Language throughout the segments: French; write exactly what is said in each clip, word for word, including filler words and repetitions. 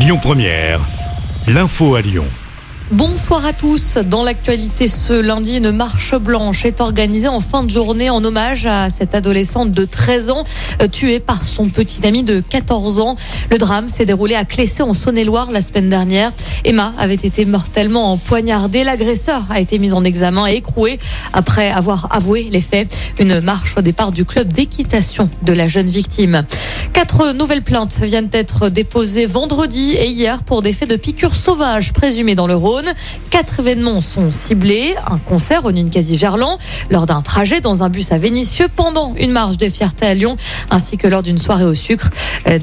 Lyon première, l'info à Lyon. Bonsoir à tous. Dans l'actualité ce lundi, une marche blanche est organisée en fin de journée en hommage à cette adolescente de treize ans tuée par son petit ami de quatorze ans. Le drame s'est déroulé à Clessé en Saône-et-Loire la semaine dernière. Emma avait été mortellement poignardée. L'agresseur a été mis en examen et écroué après avoir avoué les faits. Une marche au départ du club d'équitation de la jeune victime. Quatre nouvelles plaintes viennent d'être déposées vendredi et hier pour des faits de piqûres sauvages présumées dans le Rhône. Quatre événements sont ciblés. Un concert au Ninkasi-Gerland, lors d'un trajet dans un bus à Vénissieux, pendant une marche des fiertés à Lyon, ainsi que lors d'une soirée au sucre.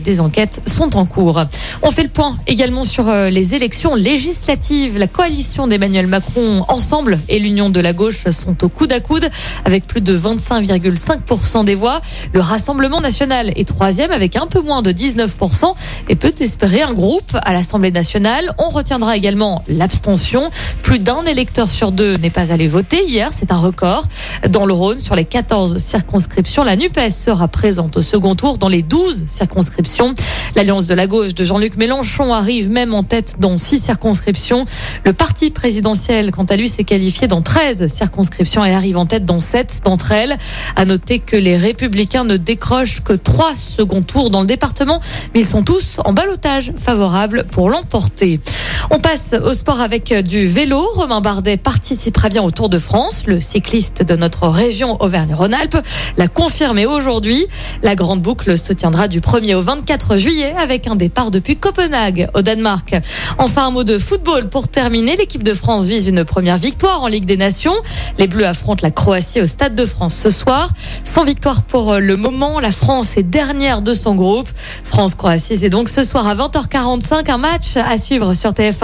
Des enquêtes sont en cours. On fait le point également sur les élections législatives. La coalition d'Emmanuel Macron Ensemble et l'Union de la gauche sont au coude à coude avec plus de vingt-cinq virgule cinq pour cent des voix. Le Rassemblement National est troisième avec avec un peu moins de dix-neuf pour cent et peut espérer un groupe à l'Assemblée nationale. On retiendra également l'abstention. Plus d'un électeur sur deux n'est pas allé voter hier, c'est un record. Dans le Rhône, sur les quatorze circonscriptions, la NUPES sera présente au second tour dans les douze circonscriptions. L'alliance de la gauche de Jean-Luc Mélenchon arrive même en tête dans six circonscriptions. Le parti présidentiel, quant à lui, s'est qualifié dans treize circonscriptions et arrive en tête dans sept d'entre elles. À noter que les Républicains ne décrochent que trois seconds tours dans le département, mais ils sont tous en ballottage favorable pour l'emporter. On passe au sport avec du vélo. Romain Bardet participera bien au Tour de France. Le cycliste de notre région Auvergne-Rhône-Alpes l'a confirmé aujourd'hui. La grande boucle se tiendra du premier au vingt-quatre juillet avec un départ depuis Copenhague au Danemark. Enfin, un mot de football pour terminer. L'équipe de France vise une première victoire en Ligue des Nations. Les Bleus affrontent la Croatie au Stade de France ce soir. Sans victoire pour le moment, la France est dernière de son groupe. France-Croatie, c'est donc ce soir à vingt heures quarante-cinq, un match à suivre sur T F